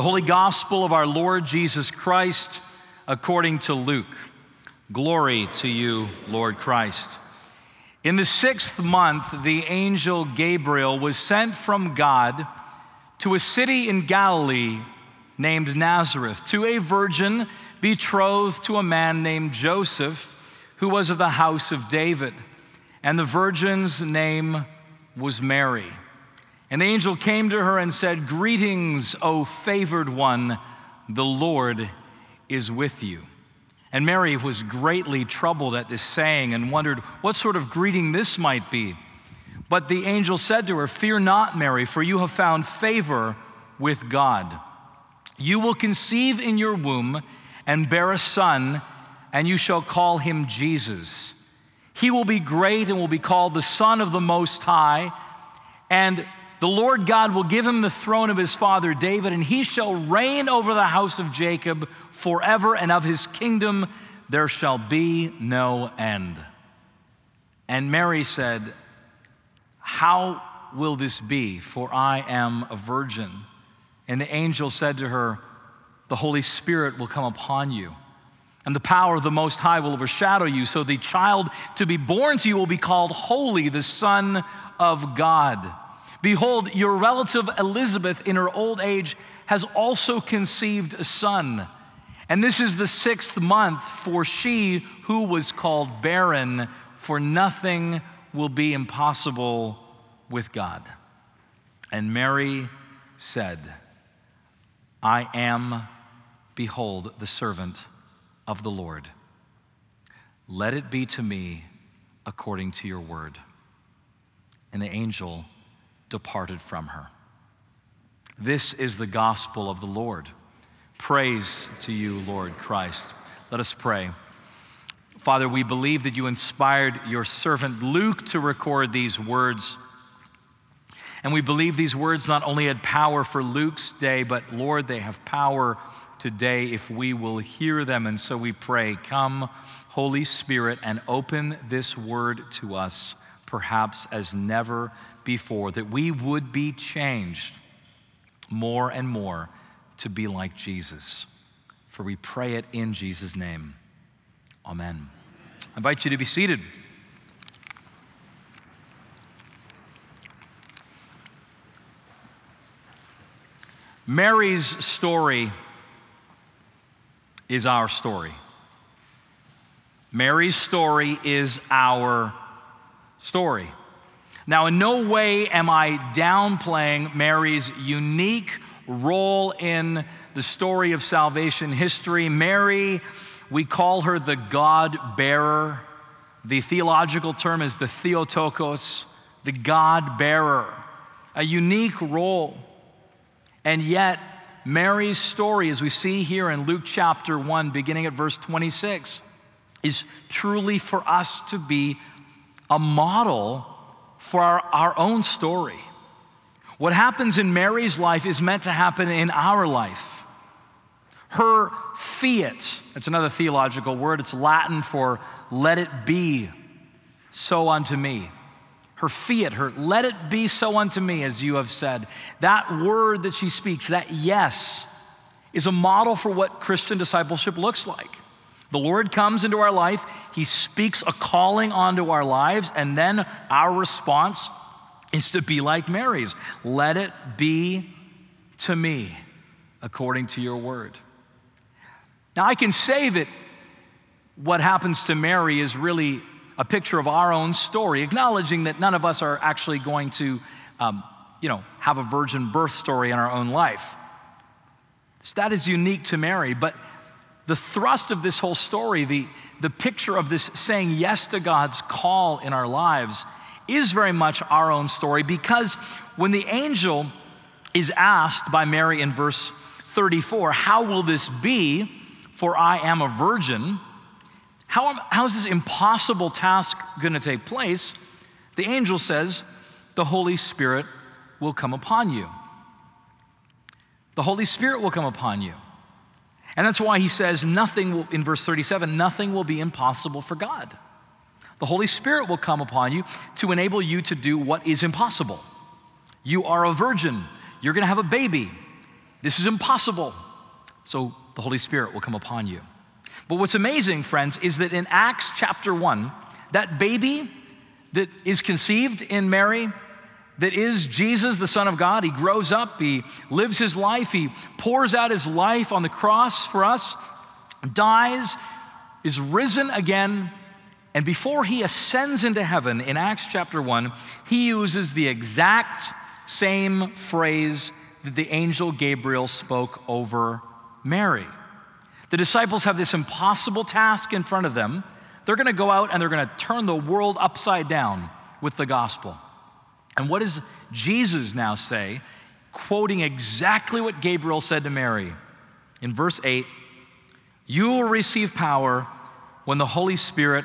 The Holy Gospel of our Lord Jesus Christ according to Luke. Glory to you, Lord Christ. In the 6th month, the angel Gabriel was sent from God to a city in Galilee named Nazareth, to a virgin betrothed to a man named Joseph, who was of the house of David. And the virgin's name was Mary. And the angel came to her and said, "Greetings, O favored one, the Lord is with you." And Mary was greatly troubled at this saying and wondered what sort of greeting this might be. But the angel said to her, "Fear not, Mary, for you have found favor with God. You will conceive in your womb and bear a son, and you shall call him Jesus. He will be great and will be called the Son of the Most High, and the Lord God will give him the throne of his father David, and he shall reign over the house of Jacob forever, and of his kingdom there shall be no end." And Mary said, "How will this be? For I am a virgin." And the angel said to her, "The Holy Spirit will come upon you, and the power of the Most High will overshadow you, so the child to be born to you will be called Holy, the Son of God. Behold, your relative Elizabeth in her old age has also conceived a son, and this is the 6th month for she who was called barren, for nothing will be impossible with God." And Mary said, "I am, behold, the servant of the Lord. Let it be to me according to your word." And the angel departed from her. This is the gospel of the Lord. Praise to you, Lord Christ. Let us pray. Father, we believe that you inspired your servant Luke to record these words. And we believe these words not only had power for Luke's day, but Lord, they have power today if we will hear them. And so we pray, come, Holy Spirit, and open this word to us, perhaps as never before, that we would be changed more and more to be like Jesus. For we pray it in Jesus' name. Amen. I invite you to be seated. Mary's story is our story. Mary's story is our story. Now, in no way am I downplaying Mary's unique role in the story of salvation history. Mary, we call her the God-bearer. The theological term is the Theotokos, the God-bearer, a unique role. And yet, Mary's story, as we see here in Luke chapter 1, beginning at verse 26, is truly for us to be a model for our own story. What happens in Mary's life is meant to happen in our life. Her fiat, it's another theological word, it's Latin for "let it be so unto me." Her fiat, her "let it be so unto me," as you have said. That word that she speaks, that yes, is a model for what Christian discipleship looks like. The Lord comes into our life, he speaks a calling onto our lives, and then our response is to be like Mary's. Let it be to me according to your word. Now, I can say that what happens to Mary is really a picture of our own story, acknowledging that none of us are actually going to, have a virgin birth story in our own life. So that is unique to Mary, but the thrust of this whole story, the picture of this saying yes to God's call in our lives is very much our own story, because when the angel is asked by Mary in verse 34, "How will this be? For I am a virgin," How is this impossible task going to take place? The angel says, "The Holy Spirit will come upon you." The Holy Spirit will come upon you. And that's why he says in verse 37, nothing will be impossible for God. The Holy Spirit will come upon you to enable you to do what is impossible. You are a virgin. You're going to have a baby. This is impossible. So the Holy Spirit will come upon you. But what's amazing, friends, is that in Acts chapter 1, that baby that is conceived in Mary, that is Jesus, the Son of God, he grows up, he lives his life, he pours out his life on the cross for us, dies, is risen again, and before he ascends into heaven, in Acts chapter 1, he uses the exact same phrase that the angel Gabriel spoke over Mary. The disciples have this impossible task in front of them. They're going to go out and they're going to turn the world upside down with the gospel. And what does Jesus now say, quoting exactly what Gabriel said to Mary? In verse 8, you will receive power when the Holy Spirit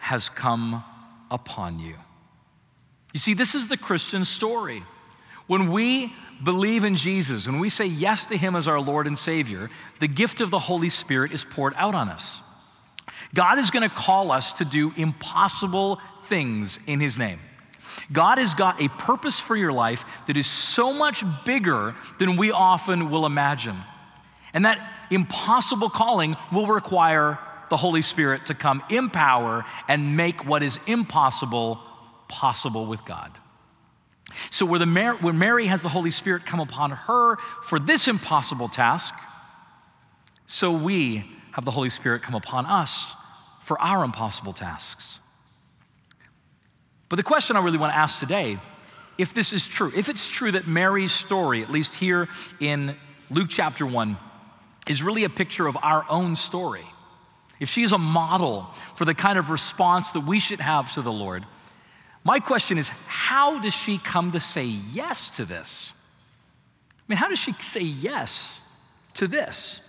has come upon you. You see, this is the Christian story. When we believe in Jesus, when we say yes to him as our Lord and Savior, the gift of the Holy Spirit is poured out on us. God is going to call us to do impossible things in his name. God has got a purpose for your life that is so much bigger than we often will imagine. And that impossible calling will require the Holy Spirit to come in power and make what is impossible possible with God. So when Mary has the Holy Spirit come upon her for this impossible task, so we have the Holy Spirit come upon us for our impossible tasks. But the question I really want to ask today, if this is true, if it's true that Mary's story, at least here in Luke chapter 1, is really a picture of our own story, if she is a model for the kind of response that we should have to the Lord, my question is, how does she come to say yes to this? I mean, how does she say yes to this?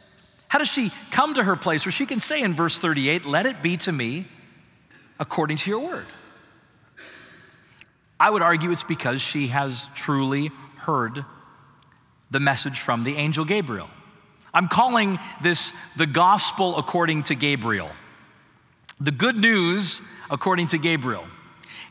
How does she come to her place where she can say in verse 38, let it be to me according to your word? I would argue it's because she has truly heard the message from the angel Gabriel. I'm calling this the gospel according to Gabriel, the good news according to Gabriel.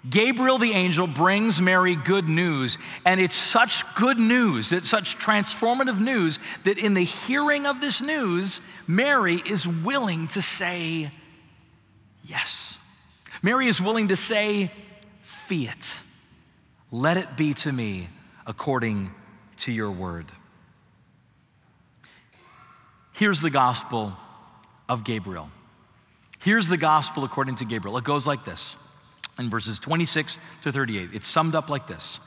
Gabriel the angel brings Mary good news, and it's such good news, it's such transformative news, that in the hearing of this news, Mary is willing to say yes. Mary is willing to say fiat, let it be to me according to your word. Here's the gospel of Gabriel. Here's the gospel according to Gabriel. It goes like this. In verses 26 to 38, it's summed up like this.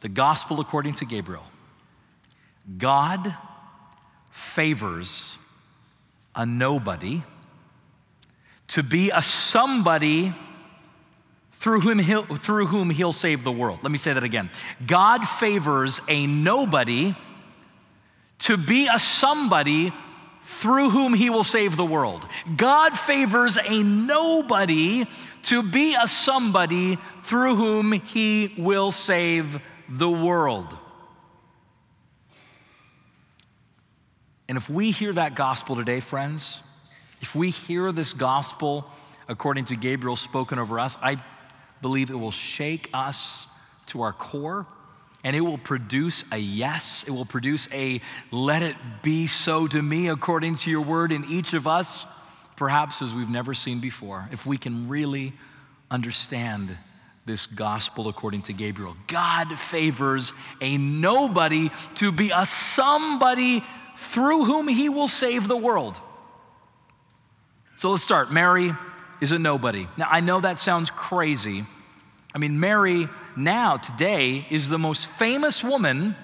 The gospel according to Gabriel. God favors a nobody to be a somebody through whom he'll save the world. Let me say that again. God favors a nobody to be a somebody through whom he will save the world. God favors a nobody to be a somebody through whom he will save the world. And if we hear that gospel today, friends, if we hear this gospel according to Gabriel spoken over us, I believe it will shake us to our core, and it will produce a yes. It will produce a let it be so to me according to your word in each of us, perhaps as we've never seen before, if we can really understand this gospel according to Gabriel. God favors a nobody to be a somebody through whom he will save the world. So let's start. Mary is a nobody. Now, I know that sounds crazy. I mean, Mary now, today, is the most famous woman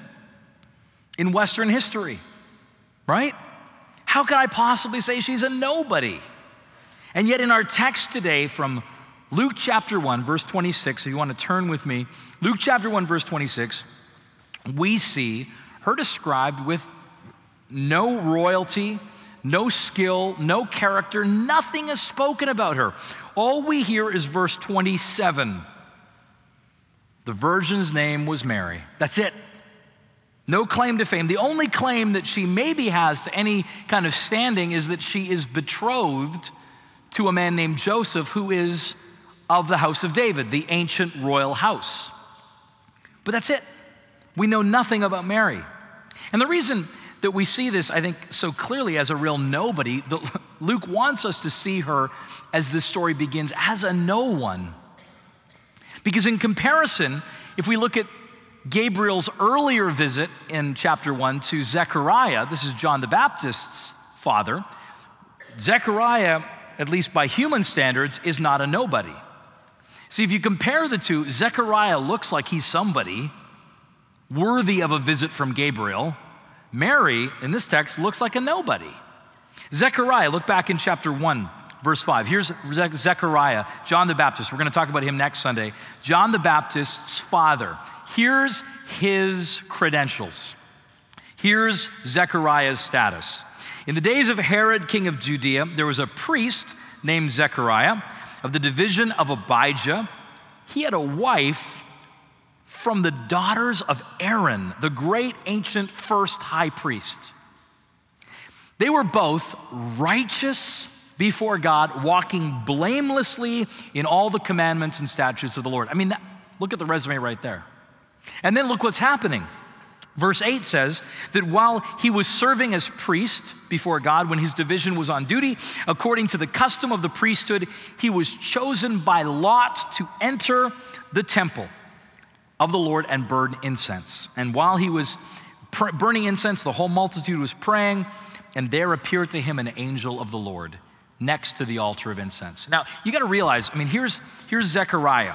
in Western history, right? How could I possibly say she's a nobody? And yet in our text today from Luke chapter 1, verse 26, if you want to turn with me, Luke chapter 1, verse 26, we see her described with no royalty, no skill, no character, nothing is spoken about her. All we hear is verse 27. The virgin's name was Mary. That's it. No claim to fame. The only claim that she maybe has to any kind of standing is that she is betrothed to a man named Joseph, who is of the house of David, the ancient royal house. But that's it. We know nothing about Mary. And the reason that we see this, I think, so clearly as a real nobody, that Luke wants us to see her as this story begins as a no one. Because in comparison, if we look at Gabriel's earlier visit in chapter 1 to Zechariah, this is John the Baptist's father, Zechariah, at least by human standards, is not a nobody. See, if you compare the two, Zechariah looks like he's somebody worthy of a visit from Gabriel. Mary, in this text, looks like a nobody. Zechariah, look back in chapter 1, verse 5. Here's Zechariah, John the Baptist. We're going to talk about him next Sunday. John the Baptist's father. Here's his credentials. Here's Zechariah's status. In the days of Herod, king of Judea, there was a priest named Zechariah of the division of Abijah. He had a wife from the daughters of Aaron, the great ancient first high priest. They were both righteous before God, walking blamelessly in all the commandments and statutes of the Lord. I mean, look at the resume right there. And then look what's happening. Verse 8 says that while he was serving as priest before God, when his division was on duty, according to the custom of the priesthood, he was chosen by lot to enter the temple of the Lord and burn incense. And while he was burning incense, the whole multitude was praying, and there appeared to him an angel of the Lord next to the altar of incense. Now, you got to realize, I mean, here's Zechariah,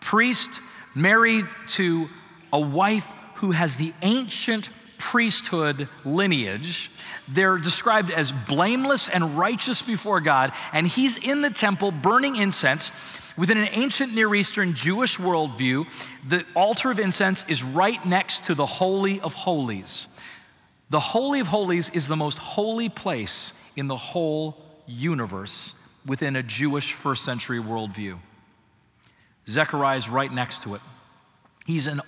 priest, married to a wife who has the ancient priesthood lineage. They're described as blameless and righteous before God, and he's in the temple burning incense. Within an ancient Near Eastern Jewish worldview, the altar of incense is right next to the Holy of Holies. The Holy of Holies is the most holy place in the whole universe within a Jewish first century worldview. Zechariah is right next to it. He's in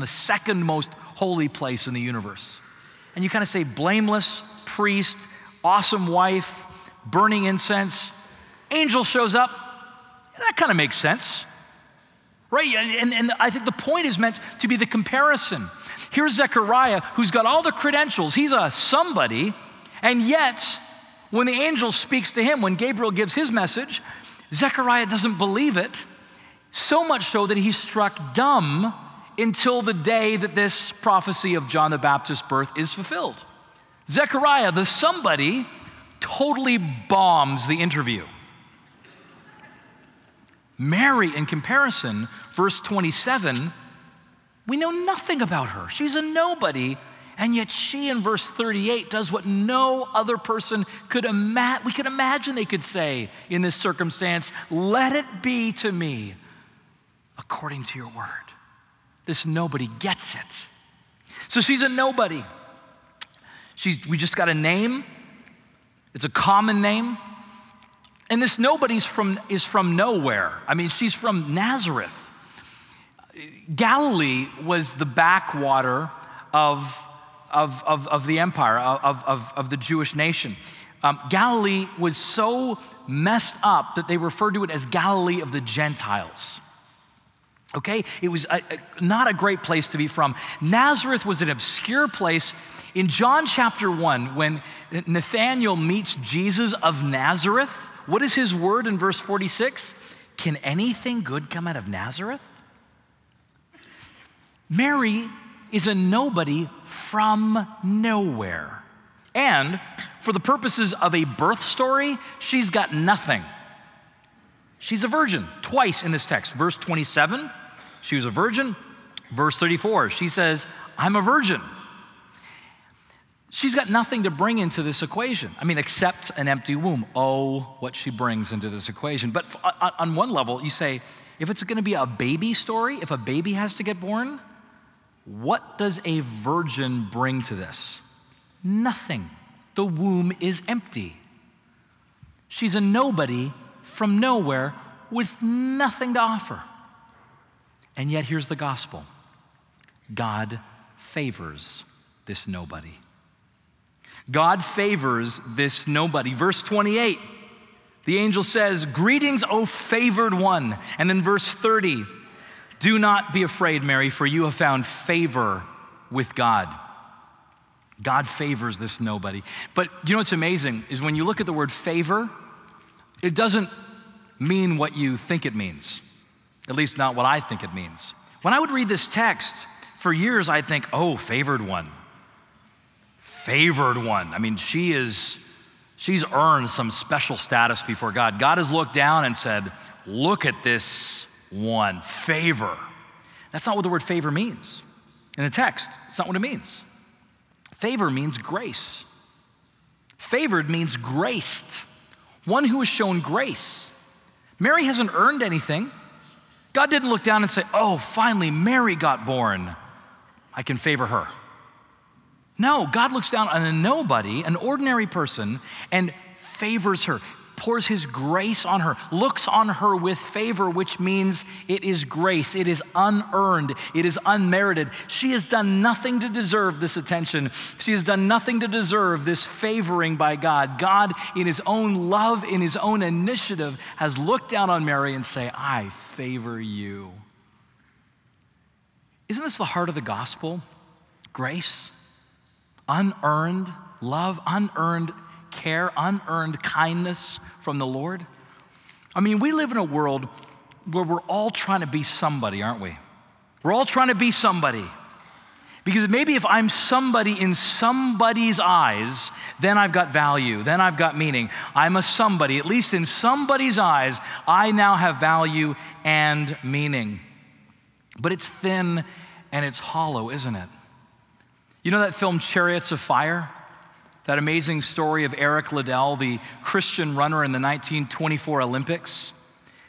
the second most holy place in the universe. And you kind of say, blameless priest, awesome wife, burning incense, angel shows up. That kind of makes sense, right? And I think the point is meant to be the comparison. Here's Zechariah, who's got all the credentials. He's a somebody, and yet when the angel speaks to him, when Gabriel gives his message, Zechariah doesn't believe it. So much so that he's struck dumb until the day that this prophecy of John the Baptist's birth is fulfilled. Zechariah, the somebody, totally bombs the interview. Mary, in comparison, verse 27, we know nothing about her. She's a nobody, and yet she, in verse 38, does what no other person could imagine. We could imagine they could say in this circumstance, "Let it be to me according to your word." This nobody gets it. So she's a nobody. We just got a name. It's a common name. And this nobody's is from nowhere. I mean, she's from Nazareth. Galilee was the backwater of the empire, of the Jewish nation. Galilee was so messed up that they referred to it as Galilee of the Gentiles. Okay, it was not a great place to be from. Nazareth was an obscure place. In John chapter 1, when Nathanael meets Jesus of Nazareth, what is his word in verse 46? Can anything good come out of Nazareth? Mary is a nobody from nowhere. And for the purposes of a birth story, she's got nothing. She's a virgin twice in this text. Verse 27, she was a virgin. Verse 34, she says, I'm a virgin. She's got nothing to bring into this equation. I mean, except an empty womb. Oh, what she brings into this equation. But on one level, you say, if it's going to be a baby story, if a baby has to get born, what does a virgin bring to this? Nothing. The womb is empty. She's a nobody from nowhere with nothing to offer. And yet here's the gospel. God favors this nobody. God favors this nobody. Verse 28, the angel says, "Greetings, O favored one." And then verse 30, "Do not be afraid, Mary, for you have found favor with God." God favors this nobody. But you know what's amazing is when you look at the word favor, it doesn't mean what you think it means, at least not what I think it means. When I would read this text for years, I'd think, oh, favored one. Favored one. I mean, she's earned some special status before God. God has looked down and said, look at this one, favor. That's not what the word favor means in the text. It's not what it means. Favor means grace. Favored means graced, one who is shown grace. Mary hasn't earned anything. God didn't look down and say, oh, finally Mary got born. I can favor her. No, God looks down on a nobody, an ordinary person, and favors her, pours his grace on her, looks on her with favor, which means it is grace, it is unearned, it is unmerited. She has done nothing to deserve this attention. She has done nothing to deserve this favoring by God. God, in his own love, in his own initiative, has looked down on Mary and say, I favor you. Isn't this the heart of the gospel? Grace. Unearned love, unearned care, unearned kindness from the Lord. I mean, we live in a world where we're all trying to be somebody, aren't we? We're all trying to be somebody. Because maybe if I'm somebody in somebody's eyes, then I've got value, then I've got meaning. I'm a somebody, at least in somebody's eyes, I now have value and meaning. But it's thin and it's hollow, isn't it? You know that film Chariots of Fire? That amazing story of Eric Liddell, the Christian runner in the 1924 Olympics,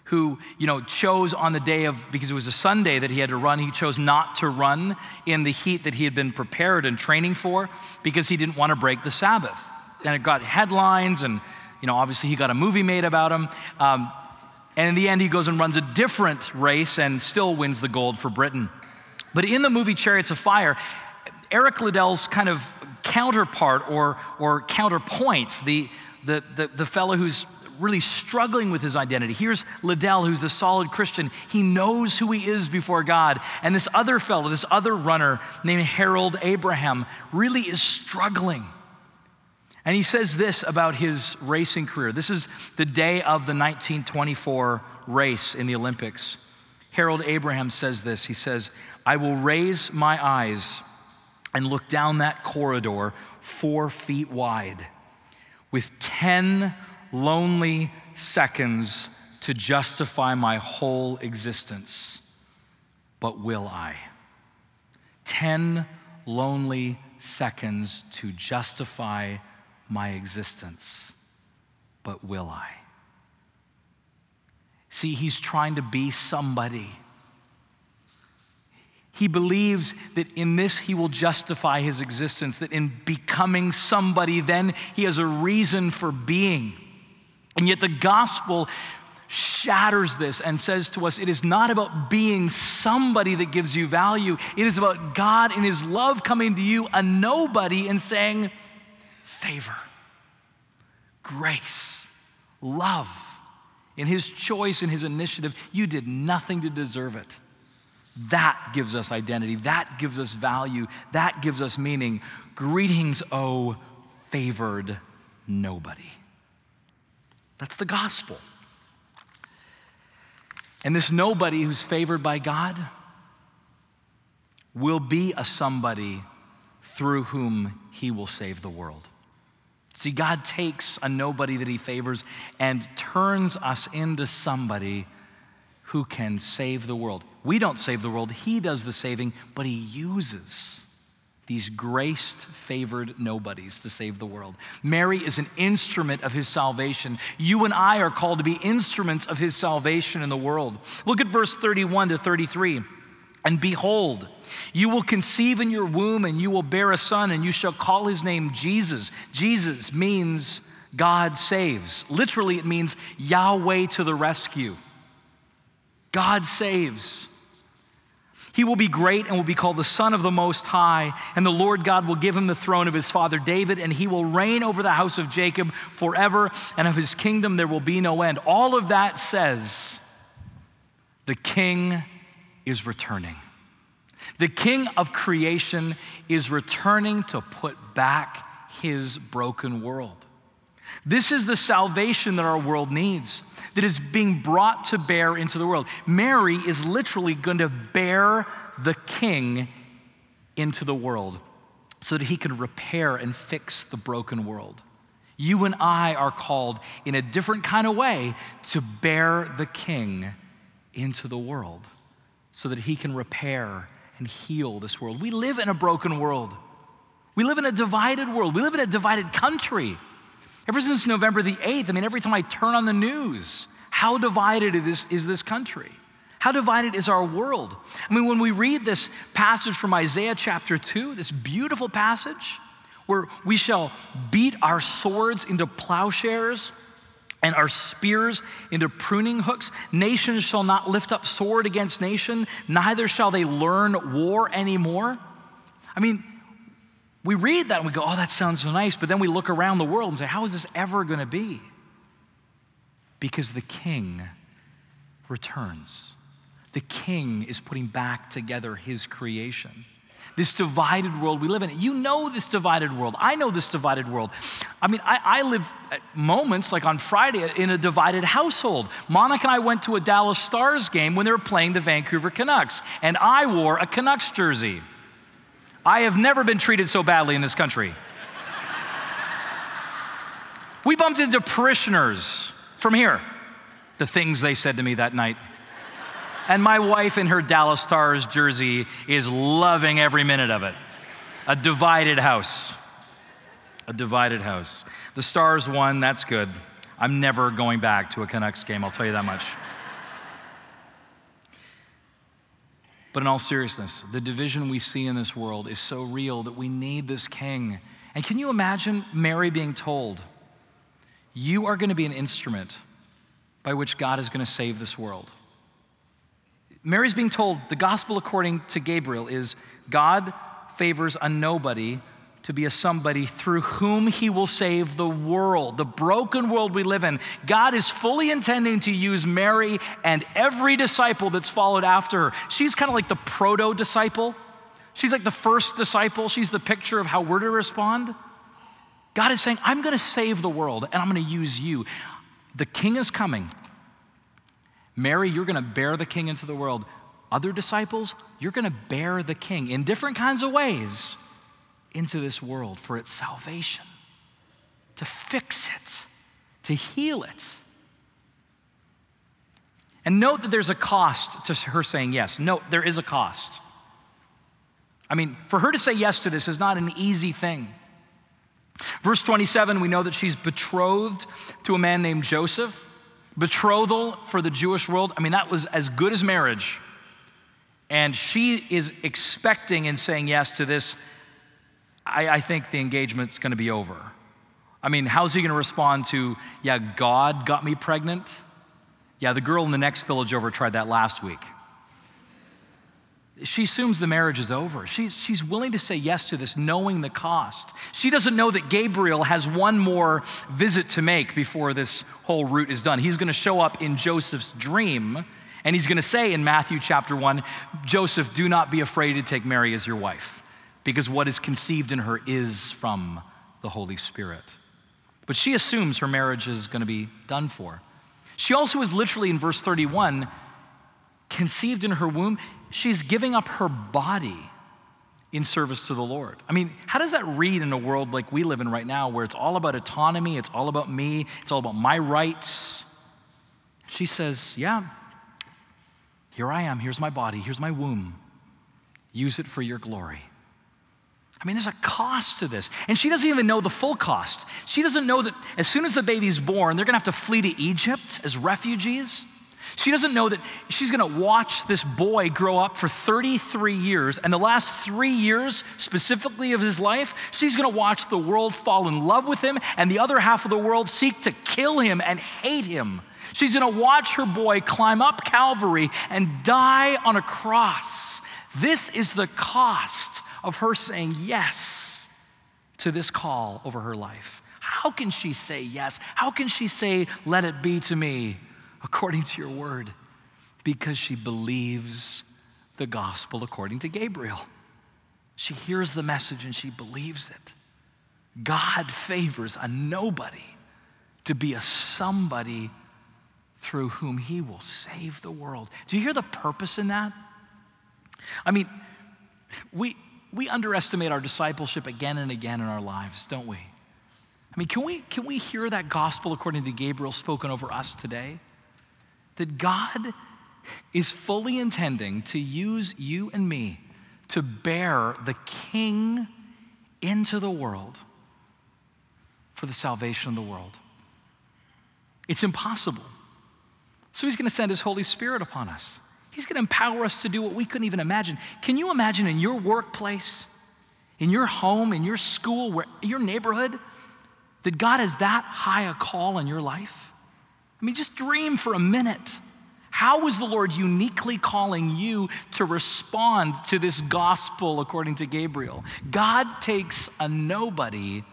who, chose on the day of, because it was a Sunday that he had to run, he chose not to run in the heat that he had been prepared and training for because he didn't want to break the Sabbath. And it got headlines and, obviously he got a movie made about him. And in the end, he goes and runs a different race and still wins the gold for Britain. But in the movie Chariots of Fire, Eric Liddell's kind of counterpart or counterpoints, the fellow who's really struggling with his identity. Here's Liddell, who's the solid Christian. He knows who he is before God. And this other fellow, this other runner named Harold Abraham really is struggling. And he says this about his racing career. This is the day of the 1924 race in the Olympics. Harold Abraham says this. He says, I will raise my eyes and look down that corridor 4 feet wide with 10 lonely seconds to justify my whole existence. But will I? 10 lonely seconds to justify my existence. But will I? See, he's trying to be somebody. He believes that in this he will justify his existence, that in becoming somebody, then he has a reason for being. And yet the gospel shatters this and says to us, it is not about being somebody that gives you value. It is about God in his love coming to you, a nobody, and saying, favor, grace, love. In his choice, in his initiative, you did nothing to deserve it. That gives us identity, that gives us value, that gives us meaning. Greetings, O favored nobody. That's the gospel. And this nobody who's favored by God will be a somebody through whom he will save the world. See, God takes a nobody that he favors and turns us into somebody who can save the world. We don't save the world, he does the saving, but he uses these graced, favored nobodies to save the world. Mary is an instrument of his salvation. You and I are called to be instruments of his salvation in the world. Look at verse 31 to 33. And behold, you will conceive in your womb and you will bear a son and you shall call his name Jesus. Jesus means God saves. Literally, it means Yahweh to the rescue. God saves. He will be great and will be called the Son of the Most High, and the Lord God will give him the throne of his father David, and he will reign over the house of Jacob forever, and of his kingdom there will be no end. All of that says the King is returning. The King of creation is returning to put back his broken world. This is the salvation that our world needs, that is being brought to bear into the world. Mary is literally going to bear the King into the world so that he can repair and fix the broken world. You and I are called in a different kind of way to bear the King into the world so that he can repair and heal this world. We live in a broken world. We live in a divided world. We live in a divided country. Ever since November the 8th, every time I turn on the news, how divided is this country? How divided is our world? When we read this passage from Isaiah chapter 2, this beautiful passage, where we shall beat our swords into plowshares and our spears into pruning hooks. Nations shall not lift up sword against nation, neither shall they learn war anymore. We read that and we go, oh, that sounds so nice, but then we look around the world and say, how is this ever gonna be? Because the King returns. The King is putting back together his creation. This divided world we live in. You know this divided world. I know this divided world. I live at moments like on Friday in a divided household. Monica and I went to a Dallas Stars game when they were playing the Vancouver Canucks, and I wore a Canucks jersey. I have never been treated so badly in this country. We bumped into parishioners from here, the things they said to me that night. And my wife in her Dallas Stars jersey is loving every minute of it. A divided house. A divided house. The Stars won, that's good. I'm never going back to a Canucks game, I'll tell you that much. But in all seriousness, the division we see in this world is so real that we need this King. And can you imagine Mary being told, you are gonna be an instrument by which God is gonna save this world? Mary's being told the gospel according to Gabriel is God favors a nobody to be a somebody through whom he will save the world, the broken world we live in. God is fully intending to use Mary and every disciple that's followed after her. She's kind of like the proto-disciple. She's like the first disciple. She's the picture of how we're to respond. God is saying, I'm gonna save the world and I'm gonna use you. The King is coming. Mary, you're gonna bear the King into the world. Other disciples, you're gonna bear the King in different kinds of ways into this world for its salvation, to fix it, to heal it. And note that there's a cost to her saying yes. Note, there is a cost. For her to say yes to this is not an easy thing. Verse 27, we know that she's betrothed to a man named Joseph. Betrothal for the Jewish world, that was as good as marriage. And she is expecting and saying yes to this. I think the engagement's gonna be over. How's he gonna respond to, yeah, God got me pregnant? Yeah, the girl in the next village over tried that last week. She assumes the marriage is over. She's willing to say yes to this, knowing the cost. She doesn't know that Gabriel has one more visit to make before this whole route is done. He's gonna show up in Joseph's dream, and he's gonna say in Matthew chapter 1, Joseph, do not be afraid to take Mary as your wife, because what is conceived in her is from the Holy Spirit. But she assumes her marriage is gonna be done for. She also is literally, in verse 31, conceived in her womb. She's giving up her body in service to the Lord. How does that read in a world like we live in right now where it's all about autonomy, it's all about me, it's all about my rights? She says, yeah, here I am, here's my body, here's my womb. Use it for your glory. There's a cost to this. And she doesn't even know the full cost. She doesn't know that as soon as the baby's born, they're gonna have to flee to Egypt as refugees. She doesn't know that she's gonna watch this boy grow up for 33 years, and the last 3 years, specifically of his life, she's gonna watch the world fall in love with him, and the other half of the world seek to kill him and hate him. She's gonna watch her boy climb up Calvary and die on a cross. This is the cost of her saying yes to this call over her life. How can she say yes? How can she say, let it be to me, according to your word? Because she believes the gospel according to Gabriel. She hears the message and she believes it. God favors a nobody to be a somebody through whom he will save the world. Do you hear the purpose in that? I mean, we underestimate our discipleship again and again in our lives, don't we? I mean, can we hear that gospel according to Gabriel spoken over us today? That God is fully intending to use you and me to bear the King into the world for the salvation of the world. It's impossible. So he's going to send his Holy Spirit upon us. He's going to empower us to do what we couldn't even imagine. Can you imagine in your workplace, in your home, in your school, where, your neighborhood, that God has that high a call in your life? I mean, just dream for a minute. How is the Lord uniquely calling you to respond to this gospel according to Gabriel? God takes a nobody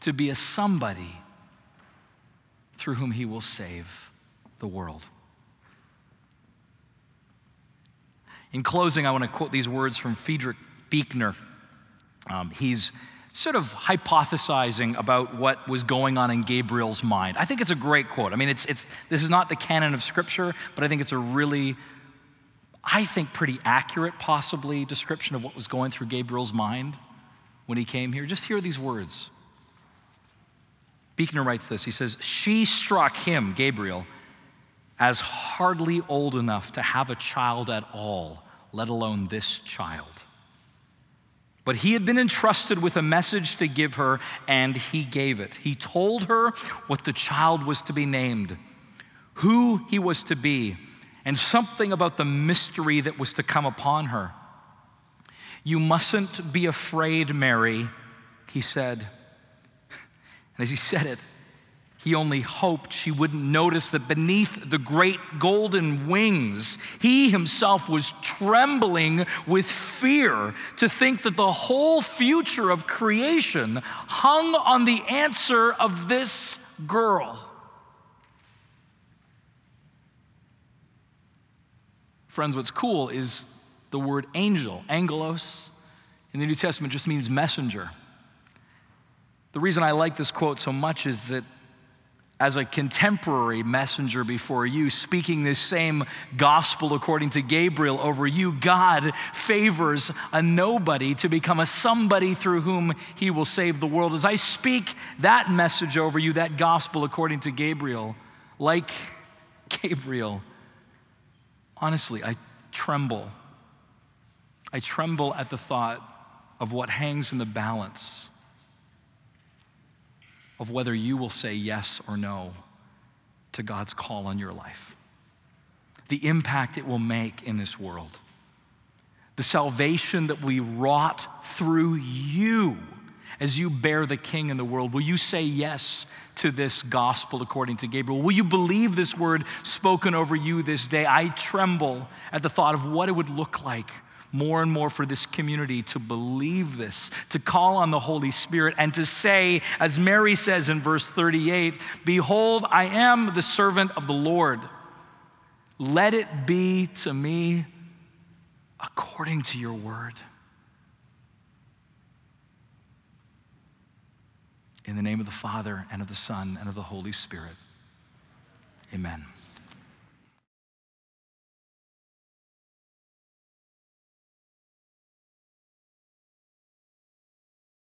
to be a somebody through whom he will save the world. In closing, I want to quote these words from Friedrich Buechner. He's sort of hypothesizing about what was going on in Gabriel's mind. I think it's a great quote. I mean, this is not the canon of Scripture, but I think it's a really, pretty accurate, possibly, description of what was going through Gabriel's mind when he came here. Just hear these words. Buechner writes this. He says, "She struck him, Gabriel, as hardly old enough to have a child at all, let alone this child. But he had been entrusted with a message to give her, and he gave it. He told her what the child was to be named, who he was to be, and something about the mystery that was to come upon her. 'You mustn't be afraid, Mary,' he said." And as he said it, he only hoped she wouldn't notice that beneath the great golden wings, he himself was trembling with fear to think that the whole future of creation hung on the answer of this girl. Friends, what's cool is the word angel, angelos, in the New Testament just means messenger. The reason I like this quote so much is that as a contemporary messenger before you, speaking this same gospel according to Gabriel over you, God favors a nobody to become a somebody through whom he will save the world. As I speak that message over you, that gospel according to Gabriel, like Gabriel, honestly, I tremble. I tremble at the thought of what hangs in the balance of whether you will say yes or no to God's call on your life, the impact it will make in this world, the salvation that we wrought through you as you bear the King in the world. Will you say yes to this gospel according to Gabriel? Will you believe this word spoken over you this day? I tremble at the thought of what it would look like more and more for this community to believe this, to call on the Holy Spirit, and to say, as Mary says in verse 38, "Behold, I am the servant of the Lord. Let it be to me according to your word." In the name of the Father, and of the Son, and of the Holy Spirit, amen.